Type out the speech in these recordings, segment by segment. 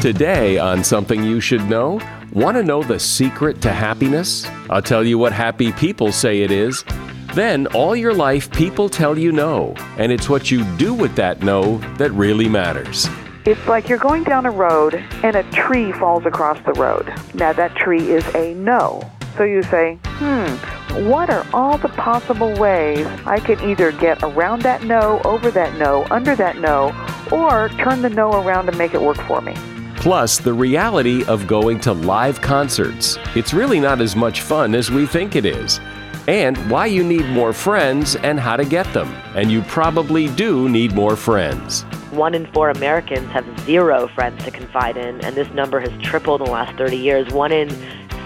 Today on Something You Should Know, want to know the secret to happiness? I'll tell you what happy people say it is. Then, all your life, people tell you no, and it's what you do with that no that really matters. It's like you're going down a road, and a tree falls across the road. Now, that tree is a no. So you say, what are all the possible ways I can either get around that no, over that no, under that no, or turn the no around and make it work for me? Plus, the reality of going to live concerts. It's really not as much fun as we think it is. And why you need more friends and how to get them. And you probably do need more friends. 1 in 4 Americans have 0 friends to confide in, and this number has tripled in the last 30 years. 1 in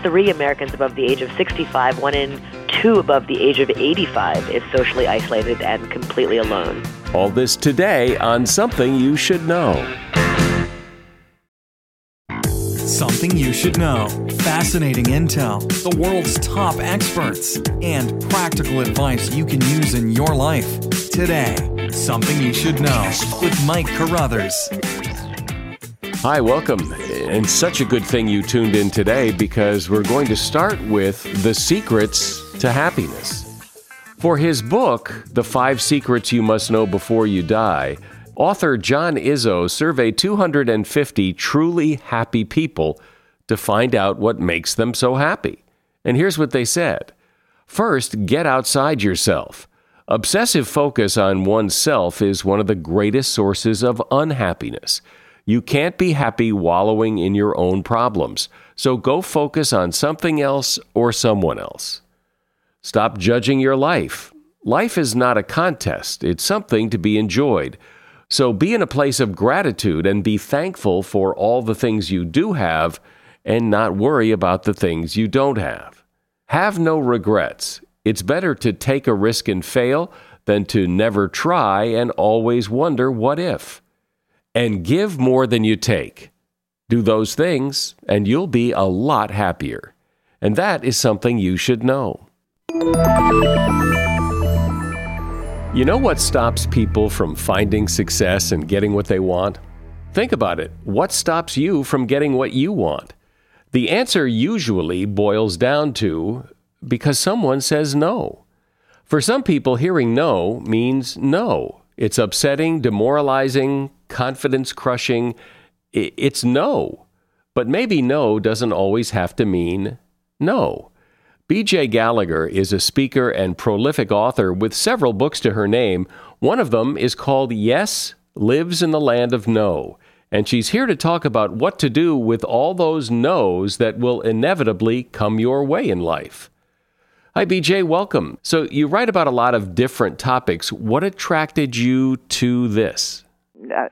3 Americans above the age of 65, 1 in 2 above the age of 85 is socially isolated and completely alone. All this today on Something You Should Know. Something You Should Know. Fascinating intel, the world's top experts, and practical advice you can use in your life. Today, Something You Should Know with Mike Carruthers. Hi, welcome. And such a good thing you tuned in today, because we're going to start with the secrets to happiness. For his book, The 5 Secrets You Must Know Before You Die, author John Izzo surveyed 250 truly happy people to find out what makes them so happy. And here's what they said. First, get outside yourself. Obsessive focus on oneself is one of the greatest sources of unhappiness. You can't be happy wallowing in your own problems, so go focus on something else or someone else. Stop judging your life. Life is not a contest. It's something to be enjoyed. So be in a place of gratitude and be thankful for all the things you do have, and not worry about the things you don't have. Have no regrets. It's better to take a risk and fail than to never try and always wonder what if. And give more than you take. Do those things, and you'll be a lot happier. And that is something you should know. You know what stops people from finding success and getting what they want? Think about it. What stops you from getting what you want? The answer usually boils down to because someone says no. For some people, hearing no means no. It's upsetting, demoralizing, confidence-crushing. It's no. But maybe no doesn't always have to mean no. B.J. Gallagher is a speaker and prolific author with several books to her name. One of them is called Yes Lives in the Land of No, and she's here to talk about what to do with all those no's that will inevitably come your way in life. Hi, B.J., welcome. So you write about a lot of different topics. What attracted you to this?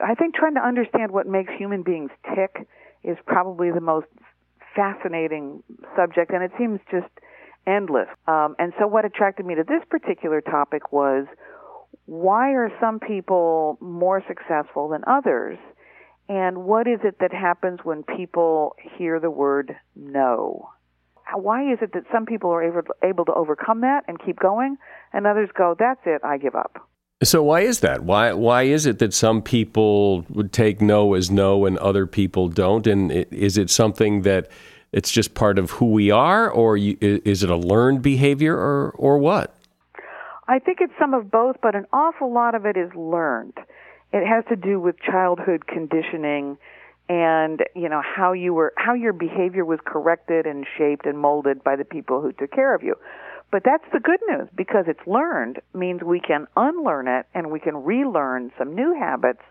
I think trying to understand what makes human beings tick is probably the most fascinating subject, and it seems just endless. And so what attracted me to this particular topic was, why are some people more successful than others? And what is it that happens when people hear the word no? Why is it that some people are able to overcome that and keep going, and others go, that's it, I give up? So why is that? Why is it that some people would take no as no and other people don't? And is it something that it's just part of who we are, or is it a learned behavior, or what? I think it's some of both, but an awful lot of it is learned. It has to do with childhood conditioning and, you know, how your behavior was corrected and shaped and molded by the people who took care of you. But that's the good news, because it's learned means we can unlearn it and we can relearn some new habits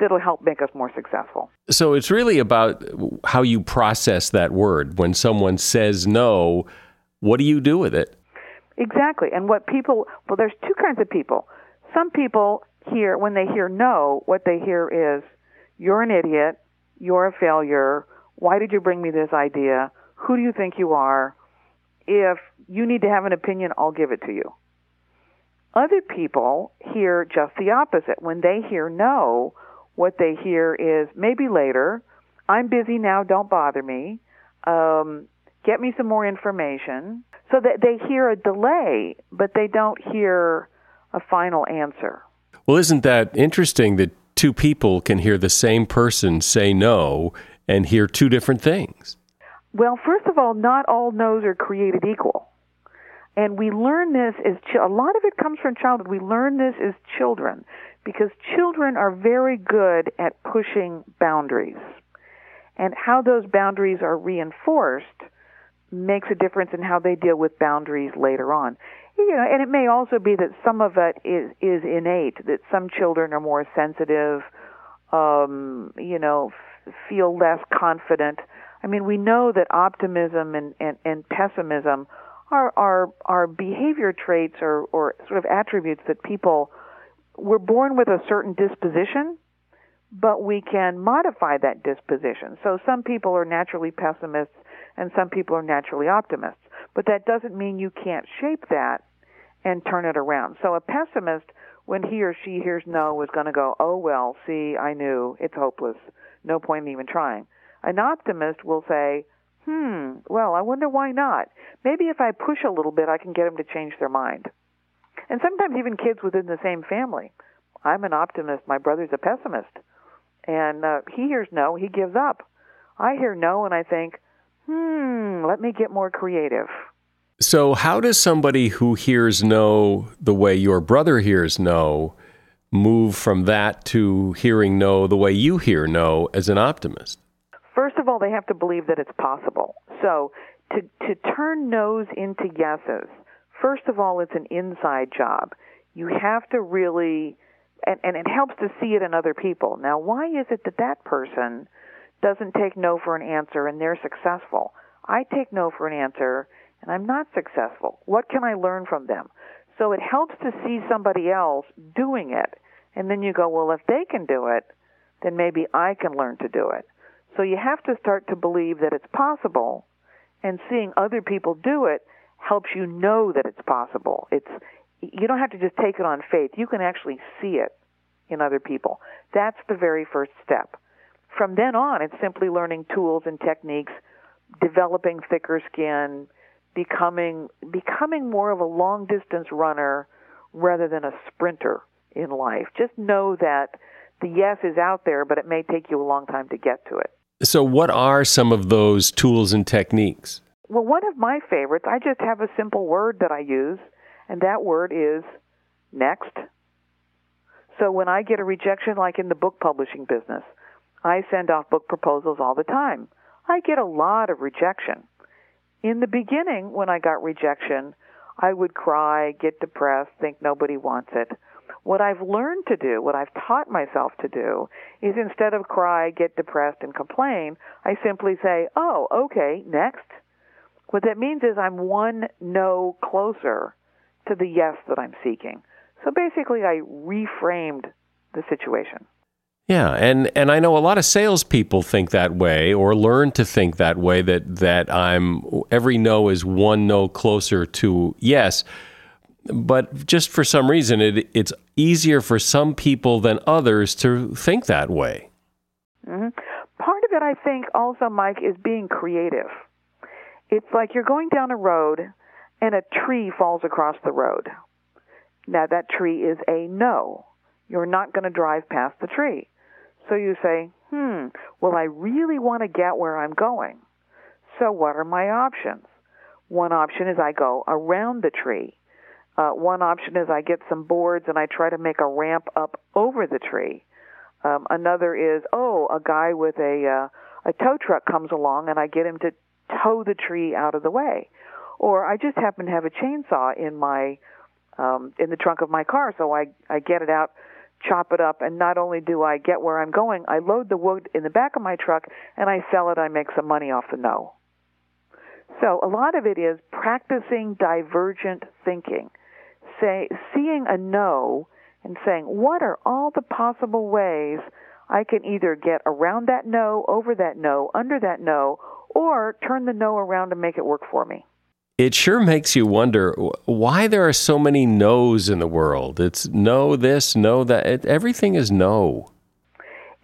that'll help make us more successful. So it's really about how you process that word. When someone says no, what do you do with it? Exactly. And what people, well, there's 2 kinds of people. Some people hear, when they hear no, what they hear is, you're an idiot, you're a failure, why did you bring me this idea, who do you think you are, if you need to have an opinion, I'll give it to you. Other people hear just the opposite. When they hear no, what they hear is, maybe later, I'm busy now, don't bother me, get me some more information. So that they hear a delay, but they don't hear a final answer. Well, isn't that interesting that 2 people can hear the same person say no and hear two different things? Well, first of all, not all no's are created equal. And we learn this as a lot of it comes from childhood. We learn this as children because children are very good at pushing boundaries. And how those boundaries are reinforced makes a difference in how they deal with boundaries later on. You know, and it may also be that some of it is innate, that some children are more sensitive, feel less confident. I mean, we know that optimism and pessimism are behavior traits or sort of attributes that people were born with a certain disposition, but we can modify that disposition. So some people are naturally pessimists and some people are naturally optimists. But that doesn't mean you can't shape that and turn it around. So a pessimist, when he or she hears no, is going to go, oh, well, see, I knew, it's hopeless, no point in even trying. An optimist will say, well, I wonder why not. Maybe if I push a little bit, I can get them to change their mind. And sometimes even kids within the same family. I'm an optimist. My brother's a pessimist. And he hears no, he gives up. I hear no, and I think, let me get more creative. So how does somebody who hears no the way your brother hears no move from that to hearing no the way you hear no as an optimist? First of all, they have to believe that it's possible. So to turn no's into yeses, first of all, it's an inside job. You have to really, and it helps to see it in other people. Now, why is it that person doesn't take no for an answer and they're successful? I take no for an answer and I'm not successful. What can I learn from them? So it helps to see somebody else doing it. And then you go, well, if they can do it, then maybe I can learn to do it. So you have to start to believe that it's possible, and seeing other people do it helps you know that it's possible. You don't have to just take it on faith. You can actually see it in other people. That's the very first step. From then on, it's simply learning tools and techniques, developing thicker skin, becoming more of a long-distance runner rather than a sprinter in life. Just know that the yes is out there, but it may take you a long time to get to it. So what are some of those tools and techniques? Well, one of my favorites, I just have a simple word that I use, and that word is next. So when I get a rejection, like in the book publishing business, I send off book proposals all the time. I get a lot of rejection. In the beginning, when I got rejection, I would cry, get depressed, think nobody wants it. What I've learned to do, what I've taught myself to do, is instead of cry, get depressed, and complain, I simply say, oh, okay, next. What that means is I'm one no closer to the yes that I'm seeking. So basically, I reframed the situation. Yeah, and I know a lot of salespeople think that way or learn to think that way, that I'm every no is one no closer to yes. But just for some reason, it's easier for some people than others to think that way. Mm-hmm. Part of it, I think, also, Mike, is being creative. It's like you're going down a road and a tree falls across the road. Now, that tree is a no. You're not going to drive past the tree. So you say, well, I really want to get where I'm going. So what are my options? One option is I go around the tree. One option is I get some boards and I try to make a ramp up over the tree. Another is, a guy with a tow truck comes along and I get him to tow the tree out of the way. Or I just happen to have a chainsaw in the trunk of my car, so I get it out, chop it up, and not only do I get where I'm going, I load the wood in the back of my truck and I sell it. I make some money off the no. So a lot of it is practicing divergent thinking. Seeing a no and saying, what are all the possible ways I can either get around that no, over that no, under that no, or turn the no around and make it work for me? It sure makes you wonder why there are so many no's in the world. It's no this, no that. Everything is no.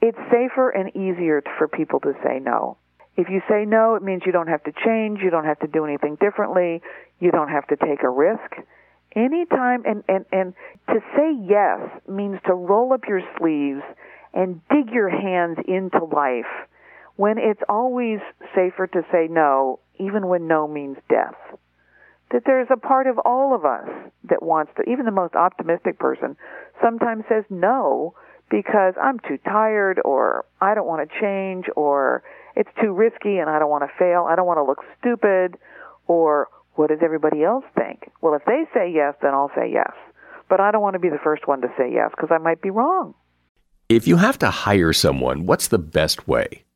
It's safer and easier for people to say no. If you say no, it means you don't have to change, you don't have to do anything differently, you don't have to take a risk. Anytime, and to say yes means to roll up your sleeves and dig your hands into life when it's always safer to say no, even when no means death. That there's a part of all of us that wants to, even the most optimistic person sometimes says no because I'm too tired or I don't want to change or it's too risky and I don't want to fail, I don't want to look stupid, or what does everybody else think? Well, if they say yes, then I'll say yes. But I don't want to be the first one to say yes because I might be wrong. If you have to hire someone, what's the best way?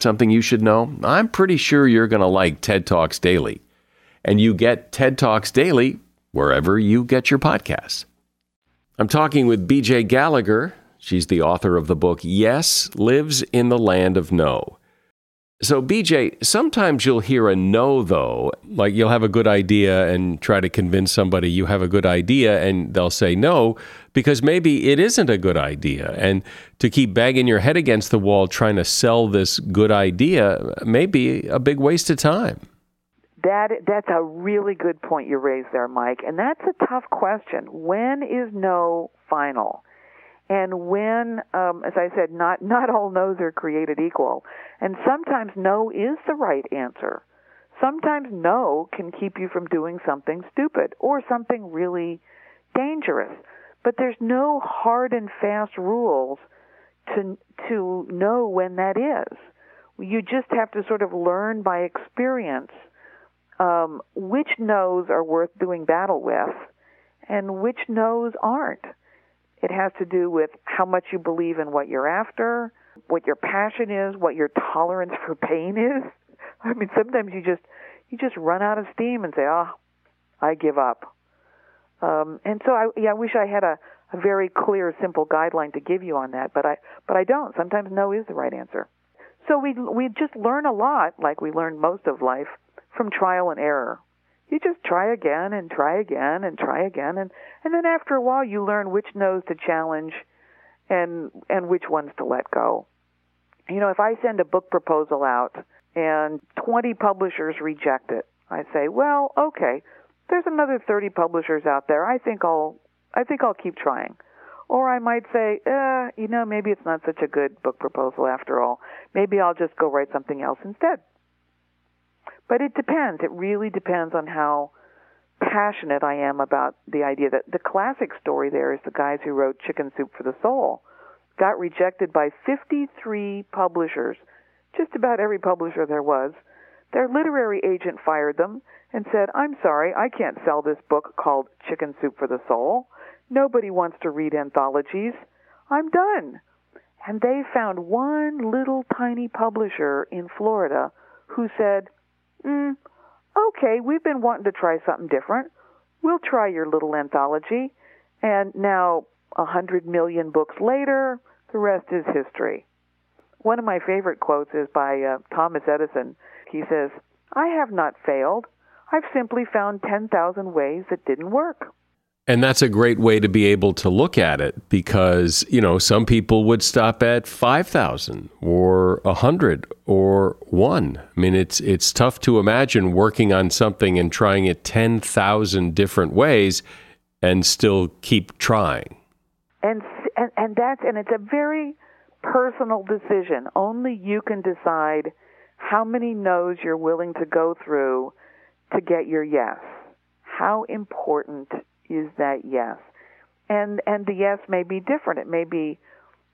Something You Should Know, I'm pretty sure you're going to like TED Talks Daily. And you get TED Talks Daily wherever you get your podcasts. I'm talking with B.J. Gallagher. She's the author of the book, Yes Lives in the Land of No. So, B.J., sometimes you'll hear a no, though. Like, you'll have a good idea and try to convince somebody you have a good idea, and they'll say no, because maybe it isn't a good idea. And to keep banging your head against the wall trying to sell this good idea may be a big waste of time. That's a really good point you raised there, Mike. And that's a tough question. When is no final? And when, as I said, not all no's are created equal. And sometimes no is the right answer. Sometimes no can keep you from doing something stupid or something really dangerous. But there's no hard and fast rules to know when that is. You just have to sort of learn by experience which no's are worth doing battle with and which no's aren't. It has to do with how much you believe in what you're after, what your passion is, what your tolerance for pain is. I mean, sometimes you just run out of steam and say, I give up. And so I wish I had a very clear, simple guideline to give you on that, but I don't. Sometimes no is the right answer. So we just learn a lot, like we learn most of life, from trial and error. You just try again and try again and try again. And then after a while, you learn which no's to challenge and which ones to let go. You know, if I send a book proposal out and 20 publishers reject it, I say, well, okay, there's another 30 publishers out there. I think I'll keep trying. Or I might say, maybe it's not such a good book proposal after all. Maybe I'll just go write something else instead. But it depends. It really depends on how passionate I am about the idea that the classic story there is the guys who wrote Chicken Soup for the Soul got rejected by 53 publishers, just about every publisher there was. Their literary agent fired them and said, "I'm sorry, I can't sell this book called Chicken Soup for the Soul. Nobody wants to read anthologies. I'm done." And they found one little tiny publisher in Florida who said, okay, we've been wanting to try something different. We'll try your little anthology. And now, 100 million books later, the rest is history. One of my favorite quotes is by Thomas Edison. He says, "I have not failed. I've simply found 10,000 ways that didn't work." And that's a great way to be able to look at it because, you know, some people would stop at 5,000 or 100 or 1. I mean, it's tough to imagine working on something and trying it 10,000 different ways and still keep trying. And it's a very personal decision. Only you can decide how many no's you're willing to go through to get your yes. How important is that yes? And the yes may be different. It may be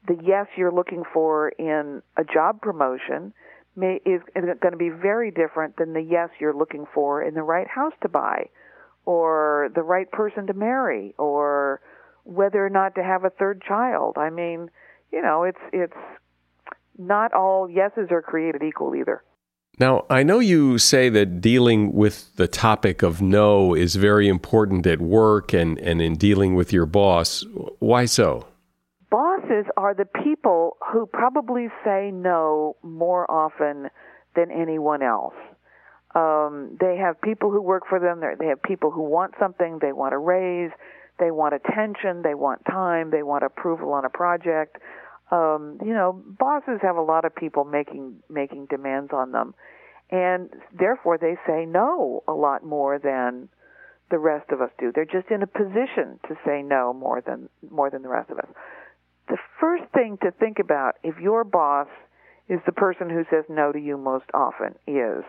the yes you're looking for in a job promotion is going to be very different than the yes you're looking for in the right house to buy or the right person to marry or whether or not to have a third child. I mean, you know, it's not all yeses are created equal either. Now, I know you say that dealing with the topic of no is very important at work and in dealing with your boss. Why so? Bosses are the people who probably say no more often than anyone else. They have people who work for them. They have people who want something. They want a raise. They want attention. They want time. They want approval on a project. You know, bosses have a lot of people making demands on them, and therefore they say no a lot more than the rest of us do. They're just in a position to say no more than the rest of us. The first thing to think about if your boss is the person who says no to you most often is,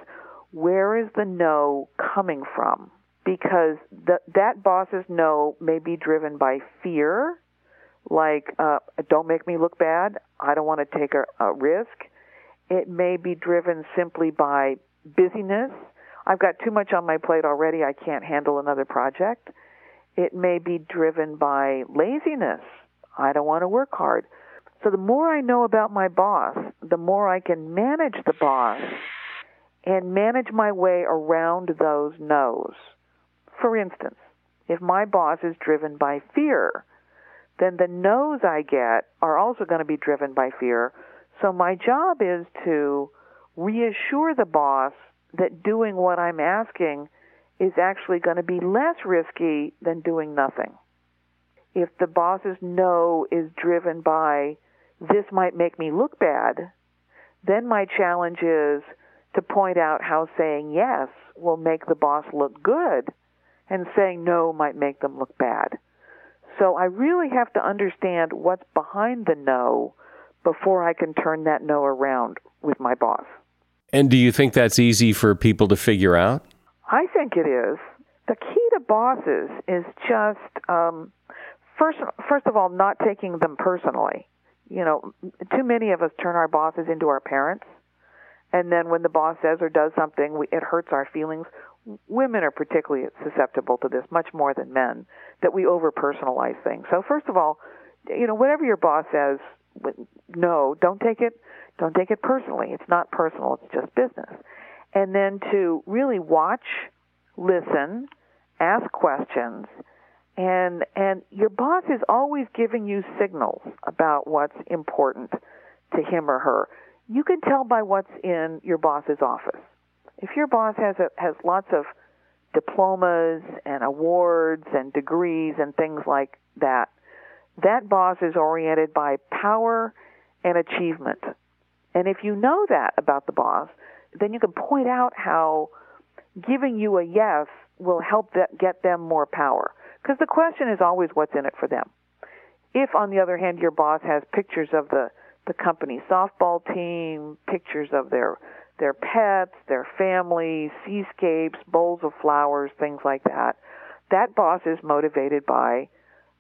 where is the no coming from? Because that boss's no may be driven by fear, like, don't make me look bad, I don't want to take a risk. It may be driven simply by busyness. I've got too much on my plate already, I can't handle another project. It may be driven by laziness. I don't want to work hard. So the more I know about my boss, the more I can manage the boss and manage my way around those no's. For instance, if my boss is driven by fear, then the no's I get are also going to be driven by fear. So my job is to reassure the boss that doing what I'm asking is actually going to be less risky than doing nothing. If the boss's no is driven by, this might make me look bad, then my challenge is to point out how saying yes will make the boss look good and saying no might make them look bad. So I really have to understand what's behind the no before I can turn that no around with my boss. And do you think that's easy for people to figure out? I think it is. The key to bosses is just, first of all, not taking them personally. You know, too many of us turn our bosses into our parents. And then when the boss says or does something, it hurts our feelings. Women are particularly susceptible to this, much more than men, that we over-personalize things. So first of all, you know, whatever your boss says, no, don't take it personally. It's not personal, it's just business. And then to really watch, listen, ask questions, and your boss is always giving you signals about what's important to him or her. You can tell by what's in your boss's office. If your boss has lots of diplomas and awards and degrees and things like that, that boss is oriented by power and achievement. And if you know that about the boss, then you can point out how giving you a yes will help get them more power. Because the question is always what's in it for them. If, on the other hand, your boss has pictures of the company softball team, pictures of their their pets, their family, seascapes, bowls of flowers, things like that. That boss is motivated by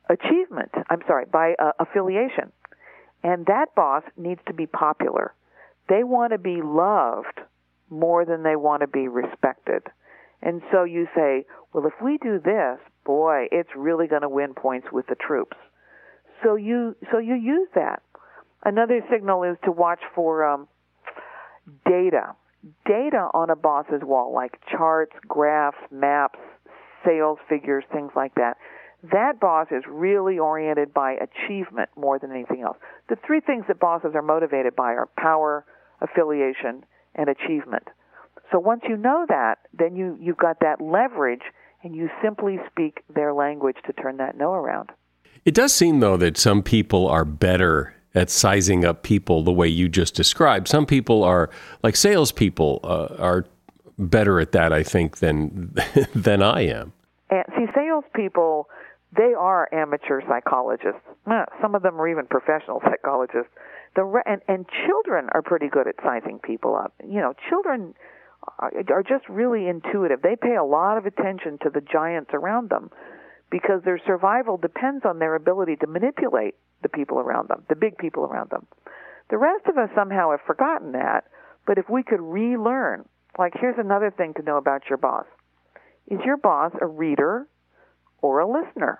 affiliation. And that boss needs to be popular. They want to be loved more than they want to be respected. And so you say, well, if we do this, boy, it's really going to win points with the troops. So you use that. Another signal is to watch for data. Data on a boss's wall, like charts, graphs, maps, sales figures, things like that. That boss is really oriented by achievement more than anything else. The three things that bosses are motivated by are power, affiliation, and achievement. So once you know that, then you've got that leverage, and you simply speak their language to turn that no around. It does seem, though, that some people are better at sizing up people the way you just described. Some people are, like salespeople, are better at that, I think, than I am. And see, salespeople, they are amateur psychologists. Some of them are even professional psychologists. And children are pretty good at sizing people up. You know, children are just really intuitive. They pay a lot of attention to the giants around them because their survival depends on their ability to manipulate the people around them, the big people around them. The rest of us somehow have forgotten that, but if we could relearn, like here's another thing to know about your boss. Is your boss a reader or a listener?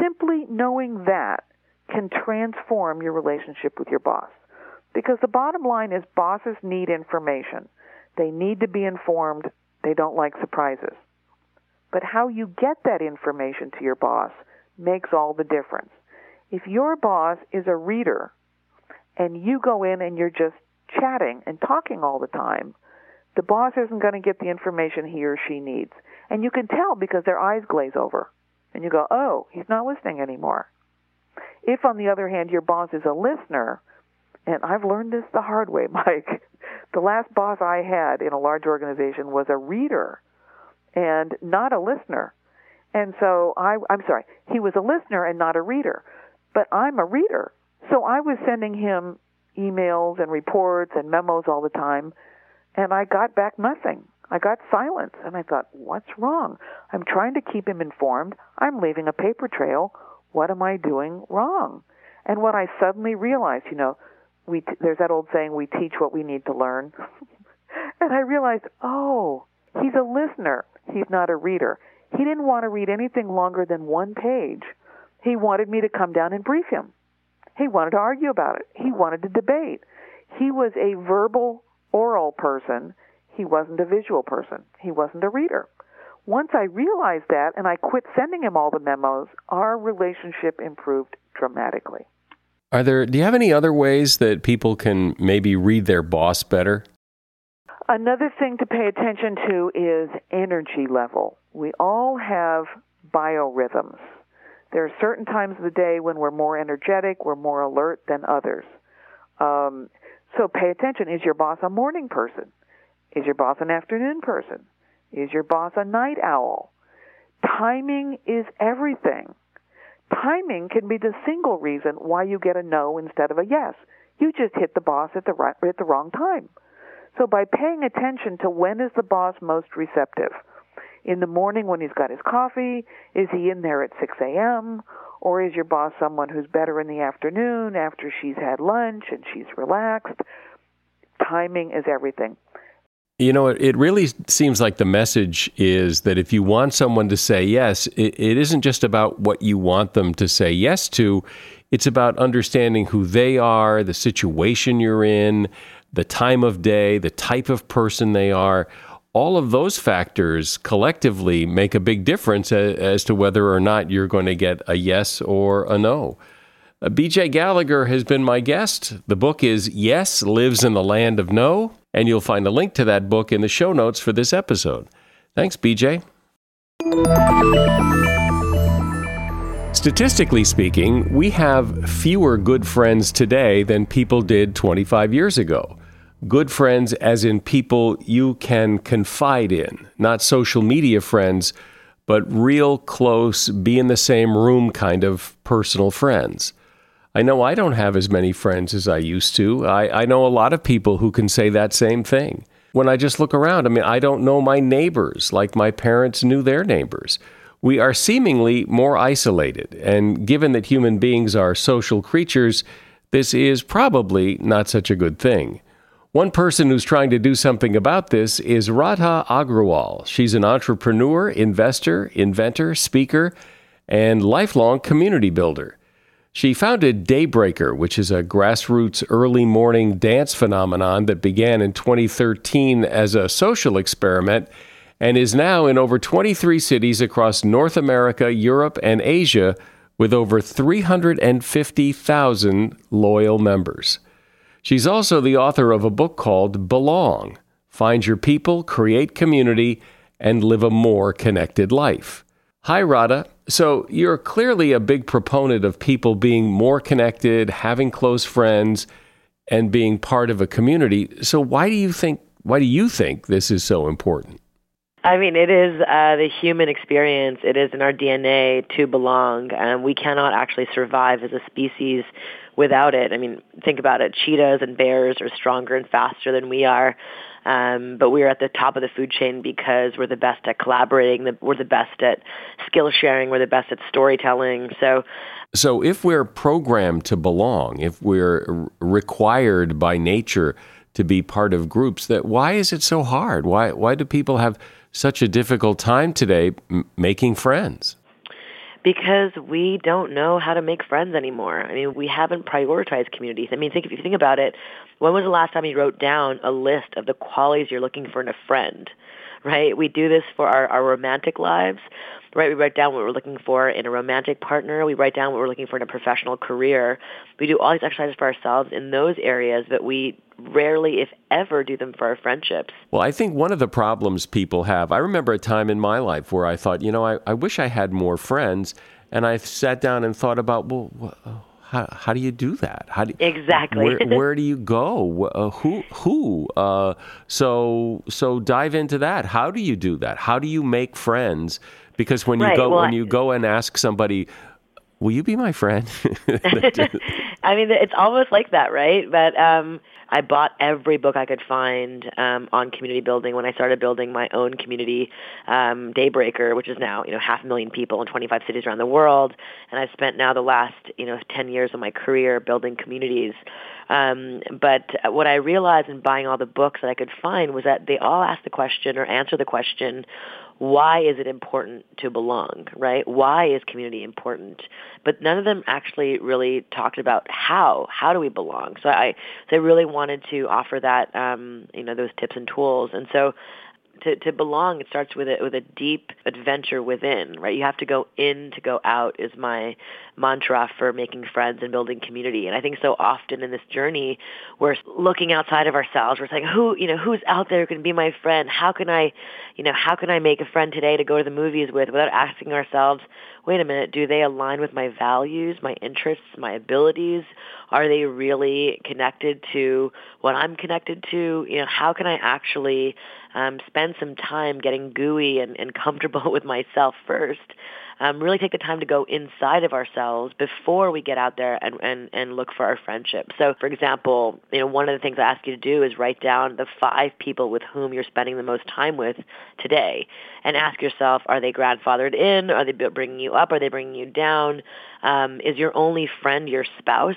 Simply knowing that can transform your relationship with your boss. Because the bottom line is bosses need information. They need to be informed. They don't like surprises. But how you get that information to your boss makes all the difference. If your boss is a reader and you go in and you're just chatting and talking all the time, the boss isn't going to get the information he or she needs. And you can tell because their eyes glaze over. And you go, oh, he's not listening anymore. If, on the other hand, your boss is a listener, and I've learned this the hard way, Mike. The last boss I had in a large organization was a reader and not a listener. And so he was a listener and not a reader. But I'm a reader. So I was sending him emails and reports and memos all the time, and I got back nothing. I got silence, and I thought, what's wrong? I'm trying to keep him informed. I'm leaving a paper trail. What am I doing wrong? And what I suddenly realized, there's that old saying, we teach what we need to learn. And I realized, oh, he's a listener. He's not a reader. He didn't want to read anything longer than one page. He wanted me to come down and brief him. He wanted to argue about it. He wanted to debate. He was a verbal, oral person. He wasn't a visual person. He wasn't a reader. Once I realized that and I quit sending him all the memos, our relationship improved dramatically. Do you have any other ways that people can maybe read their boss better? Another thing to pay attention to is energy level. We all have biorhythms. There are certain times of the day when we're more energetic, we're more alert than others. So pay attention. Is your boss a morning person? Is your boss an afternoon person? Is your boss a night owl? Timing is everything. Timing can be the single reason why you get a no instead of a yes. You just hit the boss at the wrong time. So by paying attention to when is the boss most receptive, in the morning when he's got his coffee, is he in there at 6 a.m.? Or is your boss someone who's better in the afternoon after she's had lunch and she's relaxed? Timing is everything. You know, it really seems like the message is that if you want someone to say yes, it isn't just about what you want them to say yes to. It's about understanding who they are, the situation you're in, the time of day, the type of person they are. All of those factors collectively make a big difference as to whether or not you're going to get a yes or a no. B.J. Gallagher has been my guest. The book is Yes Lives in the Land of No, and you'll find a link to that book in the show notes for this episode. Thanks, B.J. Statistically speaking, we have fewer good friends today than people did 25 years ago. Good friends as in people you can confide in, not social media friends, but real close, be in the same room kind of personal friends. I know I don't have as many friends as I used to. I know a lot of people who can say that same thing. when I just look around, I mean, I don't know my neighbors like my parents knew their neighbors. We are seemingly more isolated, and given that human beings are social creatures, this is probably not such a good thing. One person who's trying to do something about this is Radha Agrawal. She's an entrepreneur, investor, inventor, speaker, and lifelong community builder. She founded Daybreaker, which is a grassroots early morning dance phenomenon that began in 2013 as a social experiment and is now in over 23 cities across North America, Europe, and Asia, with over 350,000 loyal members. She's also the author of a book called Belong, Find Your People, Create Community, and Live a More Connected Life. Hi, Radha. So you're clearly a big proponent of people being more connected, having close friends, and being part of a community. So why do you think this is so important? I mean, it is the human experience. It is in our DNA to belong. We cannot actually survive as a species without it. I mean, think about it. Cheetahs and bears are stronger and faster than we are, but we're at the top of the food chain because we're the best at collaborating. We're the best at skill sharing. We're the best at storytelling. So if we're programmed to belong, if we're required by nature to be part of groups, that why is it so hard? Why do people have such a difficult time today making friends? Because we don't know how to make friends anymore. I mean, we haven't prioritized communities. I mean, if you think about it, when was the last time you wrote down a list of the qualities you're looking for in a friend, right? We do this for our romantic lives, right? We write down what we're looking for in a romantic partner. We write down what we're looking for in a professional career. We do all these exercises for ourselves in those areas, but we rarely, if ever, do them for our friendships. Well, I think one of the problems people have, I remember a time in my life where I thought, I wish I had more friends. And I sat down and thought about, how do you do that? Exactly. Where do you go? Who? So dive into that. How do you do that? How do you make friends? Because when you go and ask somebody, will you be my friend? I mean, it's almost like that, right? But I bought every book I could find on community building when I started building my own community, Daybreaker, which is now 500,000 people in 25 cities around the world. And I've spent now the last 10 years of my career building communities. But what I realized in buying all the books that I could find was that they all ask the question or answer the question, why is it important to belong, right? Why is community important? But none of them actually really talked about how do we belong? So I really wanted to offer that, those tips and tools. And so to belong, it starts with a deep adventure within, right? You have to go in to go out is my mantra for making friends and building community. And I think so often in this journey, we're looking outside of ourselves. We're saying, who's out there who can be my friend? How can I make a friend today to go to the movies with, without asking ourselves, wait a minute, do they align with my values, my interests, my abilities? Are they really connected to what I'm connected to? How can I actually spend some time getting gooey and comfortable with myself first? Really take the time to go inside of ourselves before we get out there and look for our friendship. So, for example, one of the things I ask you to do is write down the 5 people with whom you're spending the most time with today and ask yourself, are they grandfathered in? Are they bringing you up? Are they bringing you down? Is your only friend your spouse?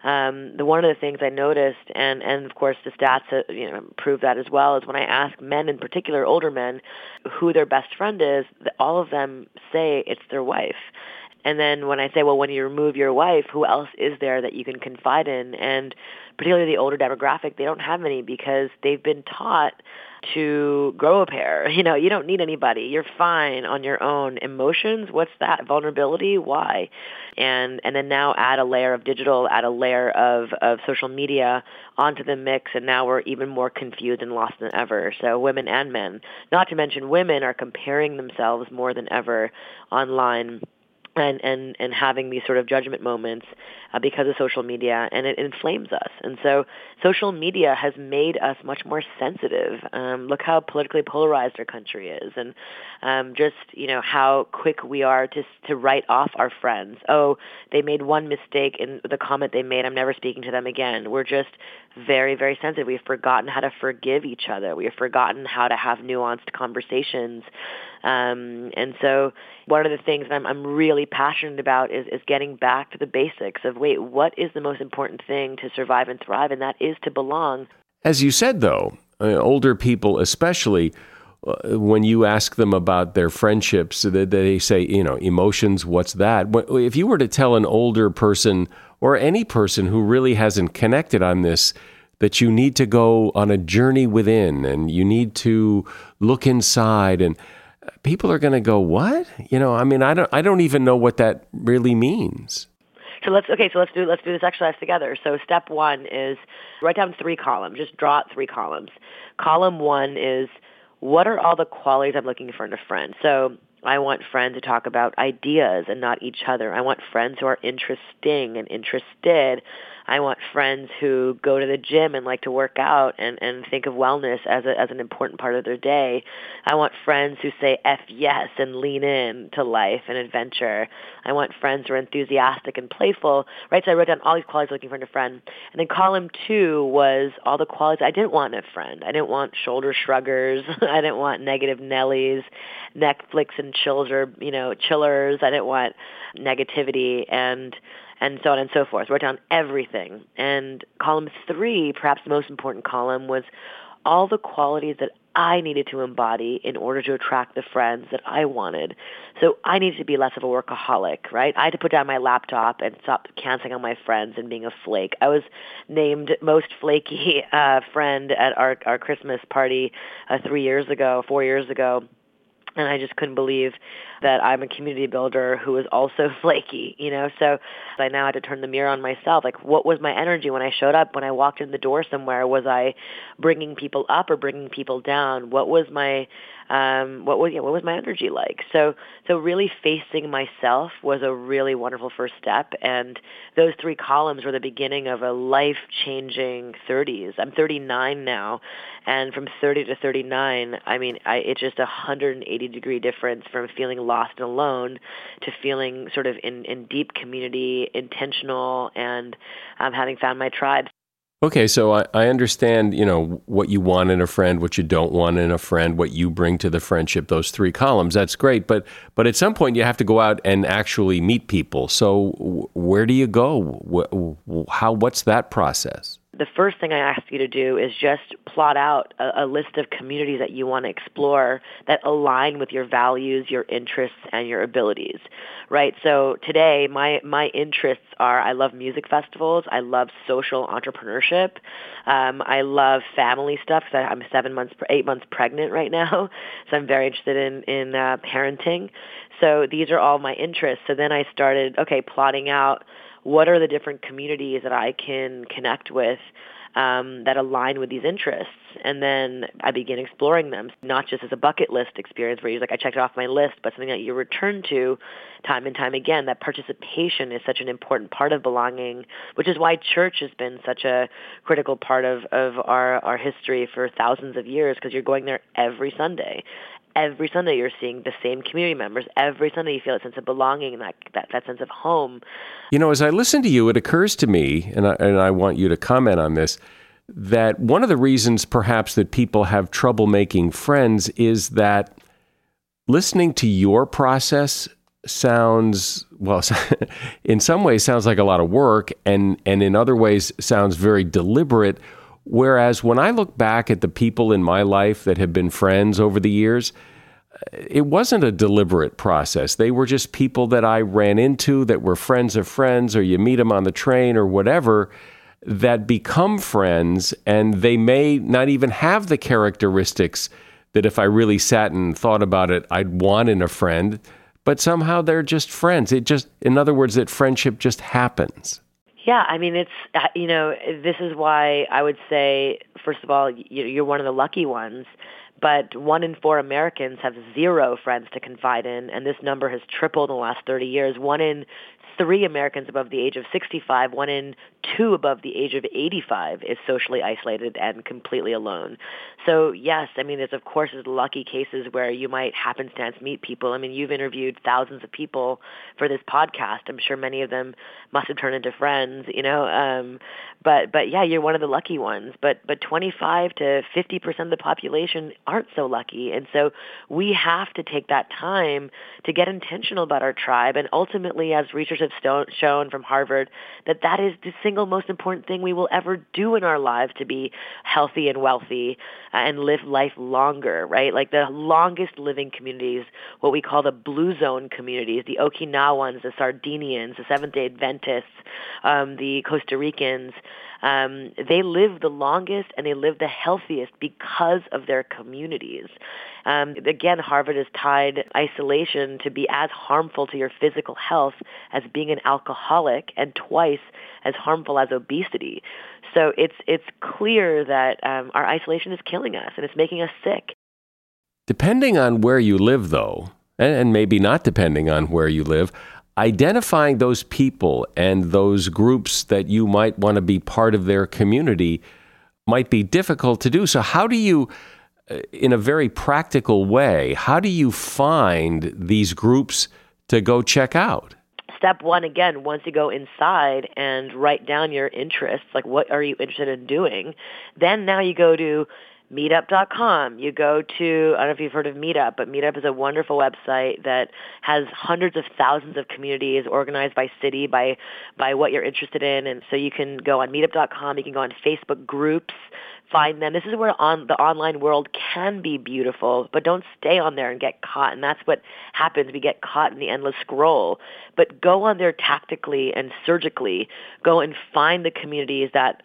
One of the things I noticed, and of course the stats prove that as well, is when I ask men in particular, older men, who their best friend is, all of them say it's their wife. And then when I say, well, when you remove your wife, who else is there that you can confide in? And particularly the older demographic, they don't have any because they've been taught to grow a pair. You don't need anybody. You're fine on your own. Emotions, what's that? Vulnerability, why? And then now add a layer of digital, add a layer of social media onto the mix, and now we're even more confused and lost than ever. So women and men, not to mention women, are comparing themselves more than ever online and having these sort of judgment moments because of social media, and it inflames us. And so social media has made us much more sensitive. Look how politically polarized our country is, and just, you know, how quick we are to write off our friends. Oh, they made one mistake in the comment they made, I'm never speaking to them again. We're just very, very sensitive. We've forgotten how to forgive each other. We have forgotten how to have nuanced conversations. And so one of the things that I'm really passionate about is getting back to the basics of, wait, what is the most important thing to survive and thrive? And that is to belong. As you said, though, older people especially, when you ask them about their friendships, they say, you know, emotions, what's that? If you were to tell an older person or any person who really hasn't connected on this, that you need to go on a journey within and you need to look inside, and people are going to go, what? You know, I mean, I don't even know what that really means. So let's do this exercise together. So step one is write down three columns. Just draw out three columns. Column one is, what are all the qualities I'm looking for in a friend? So I want friends who talk about ideas and not each other. I want friends who are interesting and interested. I want friends who go to the gym and like to work out and think of wellness as an important part of their day. I want friends who say F yes and lean in to life and adventure. I want friends who are enthusiastic and playful, right? So I wrote down all these qualities looking for in a friend. And then column two was all the qualities I didn't want in a friend. I didn't want shoulder shruggers. I didn't want negative Nellies, Netflix and chillers. I didn't want negativity and so on and so forth. Wrote down everything. And column three, perhaps the most important column, was all the qualities that I needed to embody in order to attract the friends that I wanted. So I needed to be less of a workaholic, right? I had to put down my laptop and stop canceling on my friends and being a flake. I was named most flaky friend at our Christmas party 4 years ago. And I just couldn't believe that I'm a community builder who was also flaky, you know. So I now had to turn the mirror on myself. Like, what was my energy when I showed up, when I walked in the door somewhere? Was I bringing people up or bringing people down? What was my what was my energy like? So really facing myself was a really wonderful first step. And those three columns were the beginning of a life-changing 30s. I'm 39 now, and from 30 to 39, I mean, it's just 180-degree difference from feeling lost and alone to feeling sort of in deep community, intentional, and having found my tribe. Okay, so I understand, you know, what you want in a friend, what you don't want in a friend, what you bring to the friendship, those three columns. That's great, but at some point you have to go out and actually meet people. So where do you go? What's that process? The first thing I ask you to do is just plot out a list of communities that you want to explore that align with your values, your interests, and your abilities, right? So today, my interests are, I love music festivals, I love social entrepreneurship, I love family stuff, so I'm 8 months pregnant right now, so I'm very interested in parenting. So these are all my interests. So then I started, plotting out, what are the different communities that I can connect with that align with these interests? And then I begin exploring them, not just as a bucket list experience where you're like, I checked it off my list, but something that you return to time and time again. That participation is such an important part of belonging, which is why church has been such a critical part of our history for thousands of years, because you're going there every Sunday. Every Sunday you're seeing the same community members. Every Sunday you feel a sense of belonging and that sense of home. You know, as I listen to you, it occurs to me, and I want you to comment on this, that one of the reasons perhaps that people have trouble making friends is that listening to your process in some ways sounds like a lot of work, and in other ways sounds very deliberate. Whereas when I look back at the people in my life that have been friends over the years, it wasn't a deliberate process. They were just people that I ran into that were friends of friends, or you meet them on the train or whatever, that become friends, and they may not even have the characteristics that if I really sat and thought about it, I'd want in a friend, but somehow they're just friends. In other words, that friendship just happens. Yeah, I mean, it's, you know, this is why I would say, first of all, you're one of the lucky ones, But 1 in 4 Americans have 0 friends to confide in, and this number has tripled in the last 30 years. 1 in 3 Americans above the age of 65, 1 in 2 above the age of 85 is socially isolated and completely alone. So yes, I mean, there's of course there's lucky cases where you might happenstance meet people. I mean, you've interviewed thousands of people for this podcast. I'm sure many of them must have turned into friends, you know. But yeah, you're one of the lucky ones. But 25 to 50% of the population aren't so lucky, and so we have to take that time to get intentional about our tribe. And ultimately, as researchers have shown from Harvard, that is the single most important thing we will ever do in our lives to be healthy and wealthy and live life longer, right? Like the longest living communities, what we call the blue zone communities, the Okinawans, the Sardinians, the Seventh-day Adventists, the Costa Ricans, they live the longest and they live the healthiest because of their communities. Again, Harvard has tied isolation to be as harmful to your physical health as being an alcoholic and twice as harmful as obesity. So it's clear that our isolation is killing us and it's making us sick. Depending on where you live, though, and maybe not depending on where you live, identifying those people and those groups that you might want to be part of their community might be difficult to do. So how do you, in a very practical way, how do you find these groups to go check out? Step one, again, once you go inside and write down your interests, like what are you interested in doing, then now you go to Meetup.com. You go to, I don't know if you've heard of Meetup, but Meetup is a wonderful website that has hundreds of thousands of communities organized by city, by what you're interested in. And so you can go on Meetup.com, you can go on Facebook groups, find them. This is where the online world can be beautiful, but don't stay on there and get caught. And that's what happens. We get caught in the endless scroll. But go on there tactically and surgically. Go and find the communities that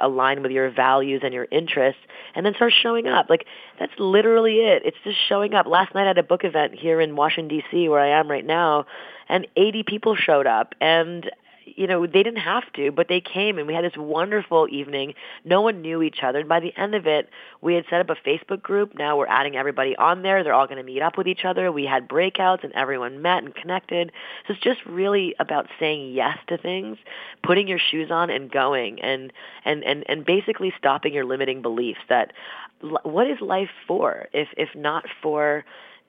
align with your values and your interests, and then start showing up. Like, that's literally it. It's just showing up. Last night I had a book event here in Washington, D.C., where I am right now, and 80 people showed up. And you know, they didn't have to, but they came, and we had this wonderful evening. No one knew each other. And by the end of it, we had set up a Facebook group. Now we're adding everybody on there. They're all going to meet up with each other. We had breakouts, and everyone met and connected. So it's just really about saying yes to things, putting your shoes on and going, and basically stopping your limiting beliefs that what is life for if not for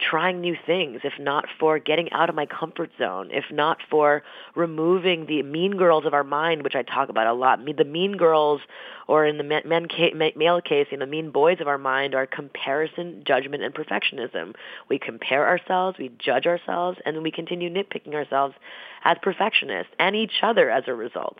trying new things, if not for getting out of my comfort zone, if not for removing the mean girls of our mind, which I talk about a lot. The mean girls, or in the male case, the mean boys of our mind are comparison, judgment, and perfectionism. We compare ourselves, we judge ourselves, and we continue nitpicking ourselves as perfectionists and each other as a result.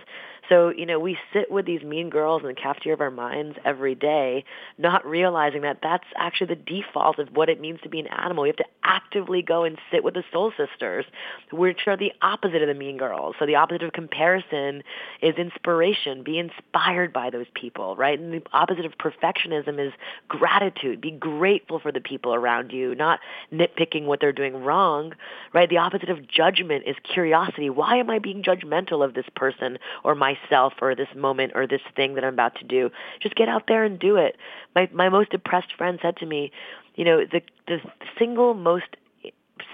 So, you know, we sit with these mean girls in the cafeteria of our minds every day, not realizing that that's actually the default of what it means to be an animal. We have to actively go and sit with the soul sisters, which are the opposite of the mean girls. So the opposite of comparison is inspiration. Be inspired by those people, right? And the opposite of perfectionism is gratitude. Be grateful for the people around you, not nitpicking what they're doing wrong, right? The opposite of judgment is curiosity. Why am I being judgmental of this person or myself or this moment or this thing that I'm about to do? Just get out there and do it. My most depressed friend said to me, you know, the single most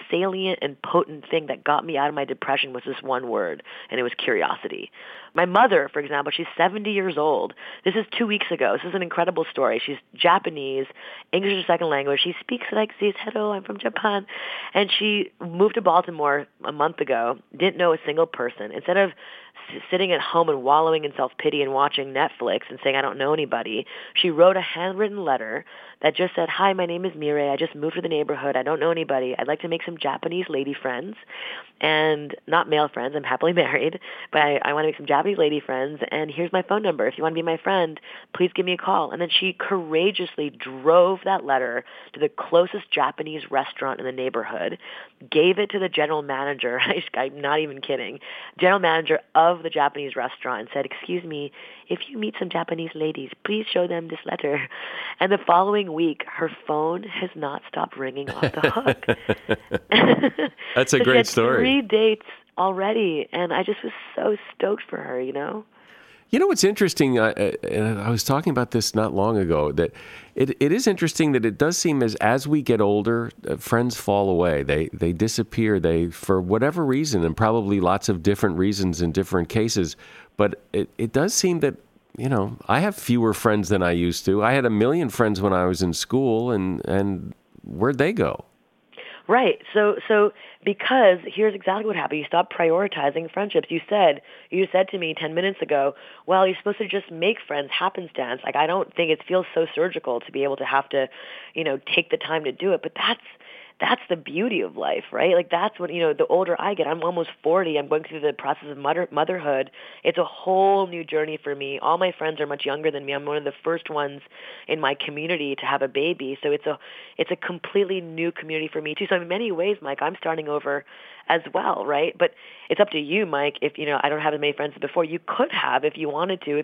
salient and potent thing that got me out of my depression was this one word, and it was curiosity. My mother, for example, she's 70 years old. This is 2 weeks ago. This is an incredible story. She's Japanese, English is her second language. She speaks like this. Hello, I'm from Japan. And she moved to Baltimore a month ago, didn't know a single person. Instead of sitting at home and wallowing in self-pity and watching Netflix and saying, I don't know anybody, she wrote a handwritten letter that just said, hi, my name is Mirei. I just moved to the neighborhood. I don't know anybody. I'd like to make some Japanese lady friends, and not male friends. I'm happily married, but I want to make some Japanese lady friends, and here's my phone number. If you want to be my friend, please give me a call. And then she courageously drove that letter to the closest Japanese restaurant in the neighborhood, gave it to the general manager. I'm not even kidding. General manager of the Japanese restaurant, and said, excuse me, if you meet some Japanese ladies, please show them this letter. And the following week, her phone has not stopped ringing off the hook. That's a great story. 3 dates already, and I just was so stoked for her, you know? You know, it's interesting, I was talking about this not long ago, that it is interesting that it does seem as we get older, friends fall away. They disappear. They, for whatever reason, and probably lots of different reasons in different cases, but it does seem that, you know, I have fewer friends than I used to. I had 1 million friends when I was in school, and where'd they go? Right. So because here's exactly what happened. You stopped prioritizing friendships. You said to me 10 minutes ago, well, you're supposed to just make friends happenstance. Like, I don't think it feels so surgical to be able to have to, you know, take the time to do it. But that's the beauty of life, right? Like, that's what, you know, the older I get, I'm almost 40. I'm going through the process of motherhood. It's a whole new journey for me. All my friends are much younger than me. I'm one of the first ones in my community to have a baby. So it's a completely new community for me too. So in many ways, Mike, I'm starting over as well, right? But it's up to you, Mike, if, you know, I don't have as many friends as before. You could have if you wanted to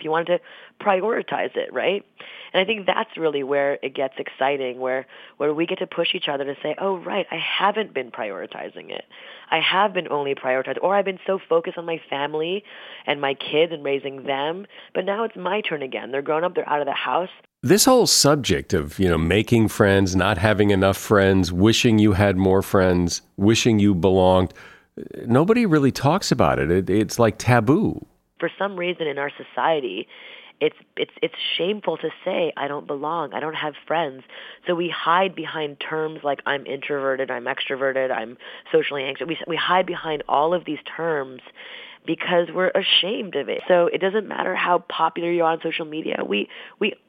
prioritize it, right? And I think that's really where it gets exciting, where we get to push each other to say, oh, right, I haven't been prioritizing it. I have been only prioritizing, or I've been so focused on my family and my kids and raising them, but now it's my turn again. They're grown up, they're out of the house. This whole subject of, you know, making friends, not having enough friends, wishing you had more friends, wishing you belonged, nobody really talks about it. It's like taboo. For some reason in our society, it's shameful to say, I don't belong, I don't have friends. So we hide behind terms like I'm introverted, I'm extroverted, I'm socially anxious. We hide behind all of these terms because we're ashamed of it. So it doesn't matter how popular you are on social media. We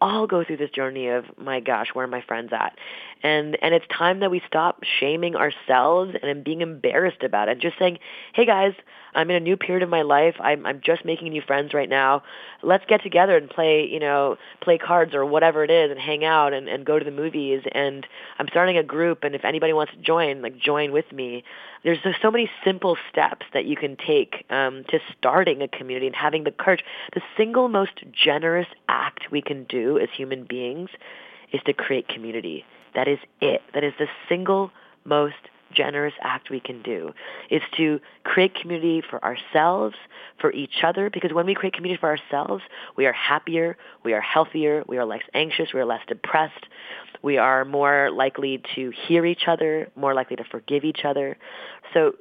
all go through this journey of, my gosh, where are my friends at? And it's time that we stop shaming ourselves and being embarrassed about it. Just saying, hey guys, I'm in a new period of my life. I'm just making new friends right now. Let's get together and play cards or whatever it is and hang out and go to the movies. And I'm starting a group, and if anybody wants to join, like, join with me. There's so many simple steps that you can take to starting a community and having the courage. The single most generous act we can do as human beings is to create community. That is it. That is the single most generous act we can do, is to create community for ourselves, for each other, because when we create community for ourselves, we are happier, we are healthier, we are less anxious, we are less depressed, we are more likely to hear each other, more likely to forgive each other. So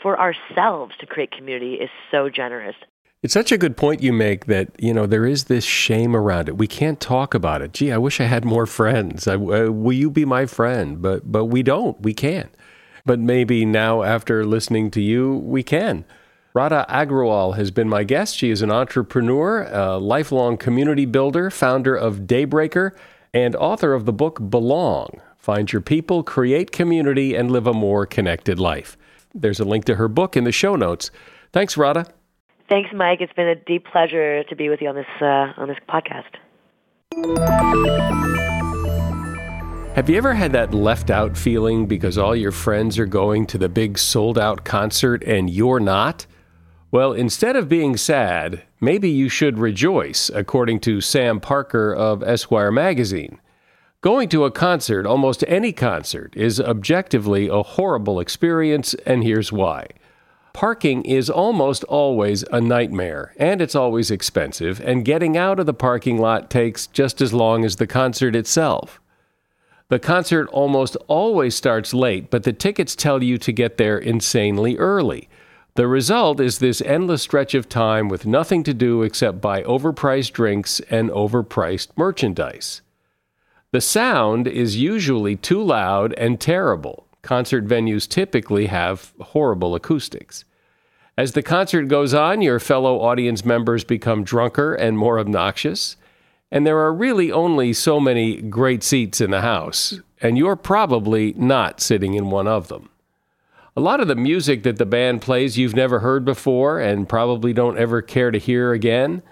for ourselves to create community is so generous. It's such a good point you make that, you know, there is this shame around it. We can't talk about it. Gee, I wish I had more friends. Will you be my friend? But we don't. We can't. But maybe now, after listening to you, we can. Radha Agrawal has been my guest. She is an entrepreneur, a lifelong community builder, founder of Daybreaker, and author of the book Belong. Find your people, create community, and live a more connected life. There's a link to her book in the show notes. Thanks, Radha. Thanks, Mike. It's been a deep pleasure to be with you on this podcast. Have you ever had that left out feeling because all your friends are going to the big sold out concert and you're not? Well, instead of being sad, maybe you should rejoice, according to Sam Parker of Esquire magazine. Going to a concert, almost any concert, is objectively a horrible experience, and here's why. Parking is almost always a nightmare, and it's always expensive, and getting out of the parking lot takes just as long as the concert itself. The concert almost always starts late, but the tickets tell you to get there insanely early. The result is this endless stretch of time with nothing to do except buy overpriced drinks and overpriced merchandise. The sound is usually too loud and terrible. Concert venues typically have horrible acoustics. As the concert goes on, your fellow audience members become drunker and more obnoxious. And there are really only so many great seats in the house, and you're probably not sitting in one of them. A lot of the music that the band plays you've never heard before and probably don't ever care to hear again.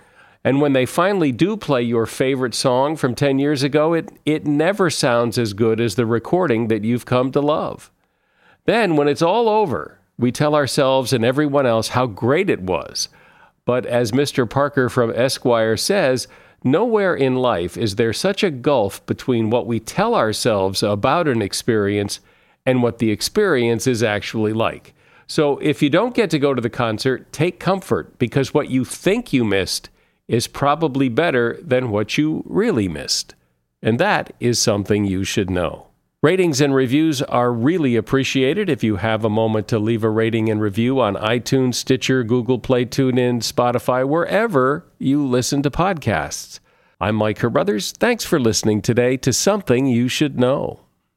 And when they finally do play your favorite song from 10 years ago, it never sounds as good as the recording that you've come to love. Then, when it's all over, we tell ourselves and everyone else how great it was. But as Mr. Parker from Esquire says, nowhere in life is there such a gulf between what we tell ourselves about an experience and what the experience is actually like. So if you don't get to go to the concert, take comfort, because what you think you missed is probably better than what you really missed. And that is something you should know. Ratings and reviews are really appreciated. If you have a moment to leave a rating and review on iTunes, Stitcher, Google Play, TuneIn, Spotify, wherever you listen to podcasts. I'm Mike Carruthers. Thanks for listening today to Something You Should Know.